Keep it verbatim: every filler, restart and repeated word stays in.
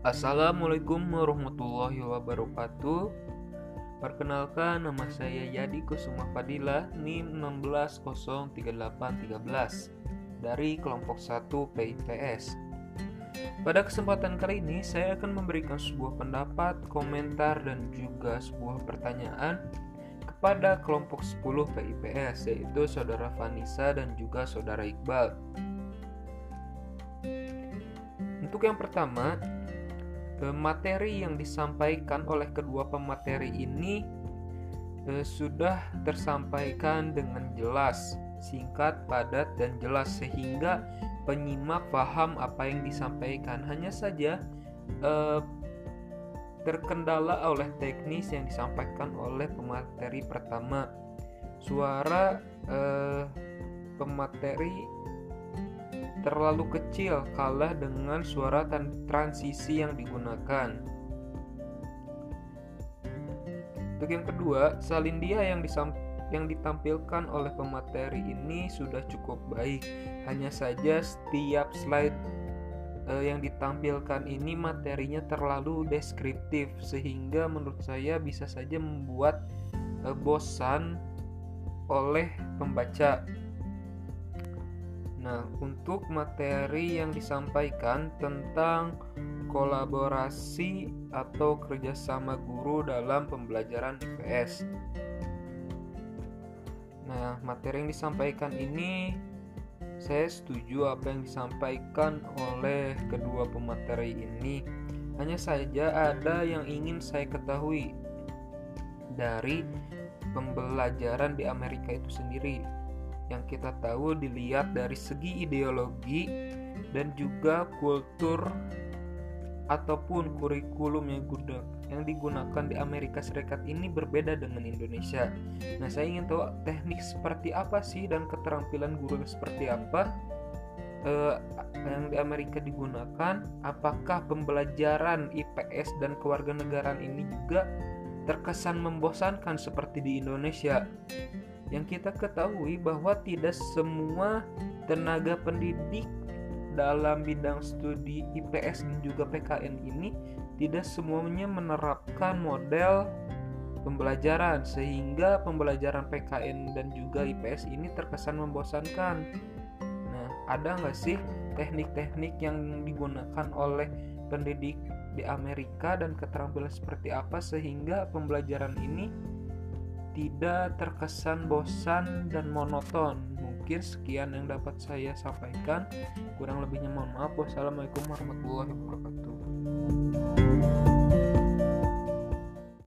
Assalamualaikum warahmatullahi wabarakatuh. Perkenalkan, nama saya Yadi Kusuma Padila, N I M satu enam nol tiga delapan satu tiga dari kelompok satu P I P S. Pada kesempatan kali ini saya akan memberikan sebuah pendapat, komentar, dan juga sebuah pertanyaan kepada kelompok sepuluh P I P S, yaitu saudara Vanissa dan juga saudara Iqbal. Untuk yang pertama, materi yang disampaikan oleh kedua pemateri ini eh, sudah tersampaikan dengan jelas, singkat, padat, dan jelas, sehingga penyimak paham apa yang disampaikan. Hanya saja eh, terkendala oleh teknis yang disampaikan oleh pemateri pertama. Suara eh, pemateri terlalu kecil kalah dengan suara transisi yang digunakan. Untuk yang kedua, salindia yang disam- yang ditampilkan oleh pemateri ini sudah cukup baik. Hanya saja setiap slide eh, yang ditampilkan ini materinya terlalu deskriptif, sehingga menurut saya bisa saja membuat eh, bosan oleh pembaca. Nah, untuk materi yang disampaikan tentang kolaborasi atau kerjasama guru dalam pembelajaran I P S. Nah, materi yang disampaikan ini saya setuju apa yang disampaikan oleh kedua pemateri ini. Hanya saja ada yang ingin saya ketahui dari pembelajaran di Amerika itu sendiri. Yang kita tahu dilihat dari segi ideologi dan juga kultur ataupun kurikulum yang, guna, yang digunakan di Amerika Serikat ini berbeda dengan Indonesia. Nah, saya ingin tahu teknik seperti apa sih dan keterampilan guru seperti apa eh, yang di Amerika digunakan. Apakah pembelajaran I P S dan kewarganegaraan ini juga terkesan membosankan seperti di Indonesia? Yang kita ketahui bahwa tidak semua tenaga pendidik dalam bidang studi I P S dan juga P K N ini tidak semuanya menerapkan model pembelajaran, sehingga pembelajaran P K N dan juga I P S ini terkesan membosankan. Nah, ada nggak sih teknik-teknik yang digunakan oleh pendidik di Amerika dan keterampilan seperti apa sehingga pembelajaran ini tidak terkesan bosan dan monoton? Mungkin sekian yang dapat saya sampaikan. Kurang lebihnya mohon maaf. Wassalamualaikum warahmatullahi wabarakatuh.